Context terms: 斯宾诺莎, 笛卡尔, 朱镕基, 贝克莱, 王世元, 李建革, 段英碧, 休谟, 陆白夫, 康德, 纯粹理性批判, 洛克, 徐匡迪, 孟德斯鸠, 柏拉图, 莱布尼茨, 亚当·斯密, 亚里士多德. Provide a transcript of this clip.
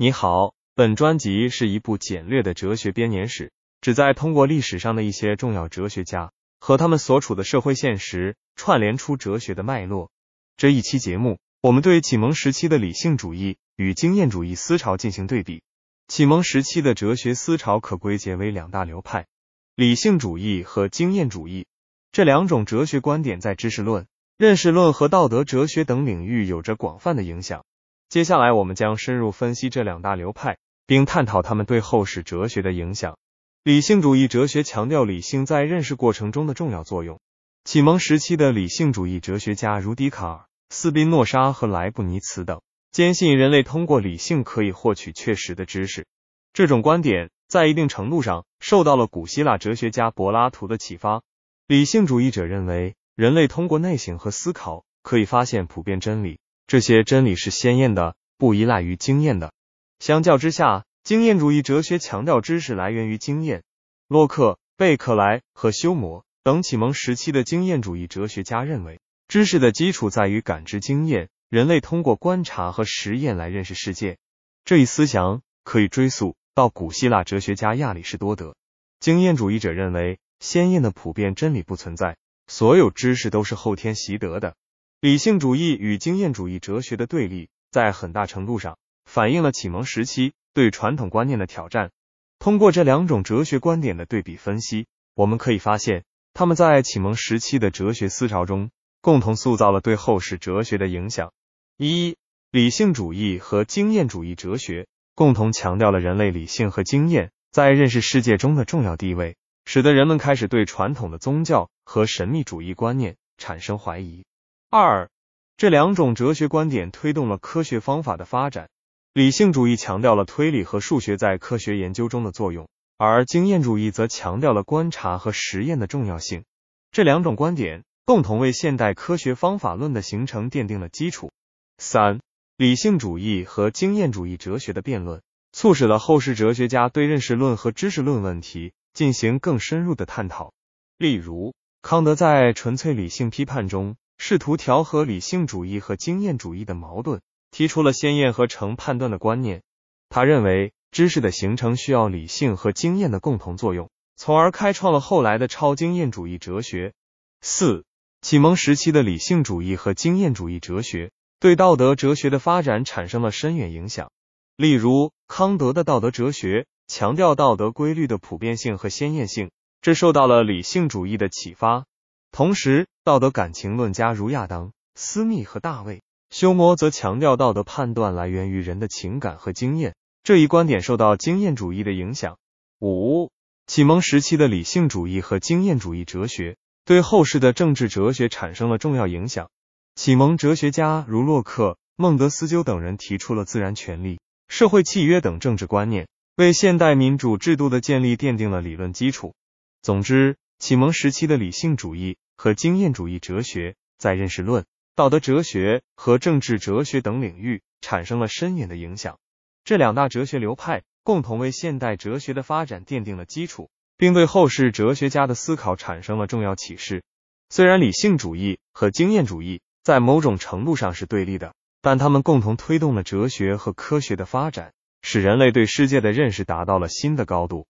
你好，本专辑是一部简略的哲学编年史，旨在通过历史上的一些重要哲学家和他们所处的社会现实，串联出哲学的脉络。这一期节目，我们对启蒙时期的理性主义与经验主义思潮进行对比。启蒙时期的哲学思潮可归结为两大流派，理性主义和经验主义。这两种哲学观点在知识论、认识论和道德哲学等领域有着广泛的影响。接下来我们将深入分析这两大流派，并探讨他们对后世哲学的影响。理性主义哲学强调理性在认识过程中的重要作用。启蒙时期的理性主义哲学家如笛卡尔、斯宾诺莎和莱布尼茨等，坚信人类通过理性可以获取确实的知识。这种观点在一定程度上受到了古希腊哲学家柏拉图的启发。理性主义者认为，人类通过内省和思考可以发现普遍真理。这些真理是鲜艳的，不依赖于经验的。相较之下，经验主义哲学强调知识来源于经验。洛克、贝克莱和休谟等启蒙时期的经验主义哲学家认为，知识的基础在于感知经验，人类通过观察和实验来认识世界。这一思想可以追溯到古希腊哲学家亚里士多德。经验主义者认为，鲜艳的普遍真理不存在，所有知识都是后天习得的。理性主义与经验主义哲学的对立，在很大程度上反映了启蒙时期对传统观念的挑战。通过这两种哲学观点的对比分析，我们可以发现，他们在启蒙时期的哲学思潮中，共同塑造了对后世哲学的影响。一、理性主义和经验主义哲学共同强调了人类理性和经验在认识世界中的重要地位，使得人们开始对传统的宗教和神秘主义观念产生怀疑。二、这两种哲学观点推动了科学方法的发展。理性主义强调了推理和数学在科学研究中的作用，而经验主义则强调了观察和实验的重要性。这两种观点共同为现代科学方法论的形成奠定了基础。三、理性主义和经验主义哲学的辩论，促使了后世哲学家对认识论和知识论问题进行更深入的探讨。例如，康德在《纯粹理性批判》中试图调和理性主义和经验主义的矛盾，提出了先验和成判断的观念。他认为，知识的形成需要理性和经验的共同作用，从而开创了后来的超经验主义哲学。四、启蒙时期的理性主义和经验主义哲学对道德哲学的发展产生了深远影响。例如，康德的道德哲学强调道德规律的普遍性和先验性，这受到了理性主义的启发。同时，道德感情论家如亚当、斯密和大卫·休谟则强调道德判断来源于人的情感和经验，这一观点受到经验主义的影响。五、启蒙时期的理性主义和经验主义哲学对后世的政治哲学产生了重要影响。启蒙哲学家如洛克、孟德斯鸠等人提出了自然权利、社会契约等政治观念，为现代民主制度的建立奠定了理论基础。总之，启蒙时期的理性主义和经验主义哲学在认识论、道德哲学和政治哲学等领域产生了深远的影响。这两大哲学流派共同为现代哲学的发展奠定了基础，并对后世哲学家的思考产生了重要启示。虽然理性主义和经验主义在某种程度上是对立的，但他们共同推动了哲学和科学的发展，使人类对世界的认识达到了新的高度。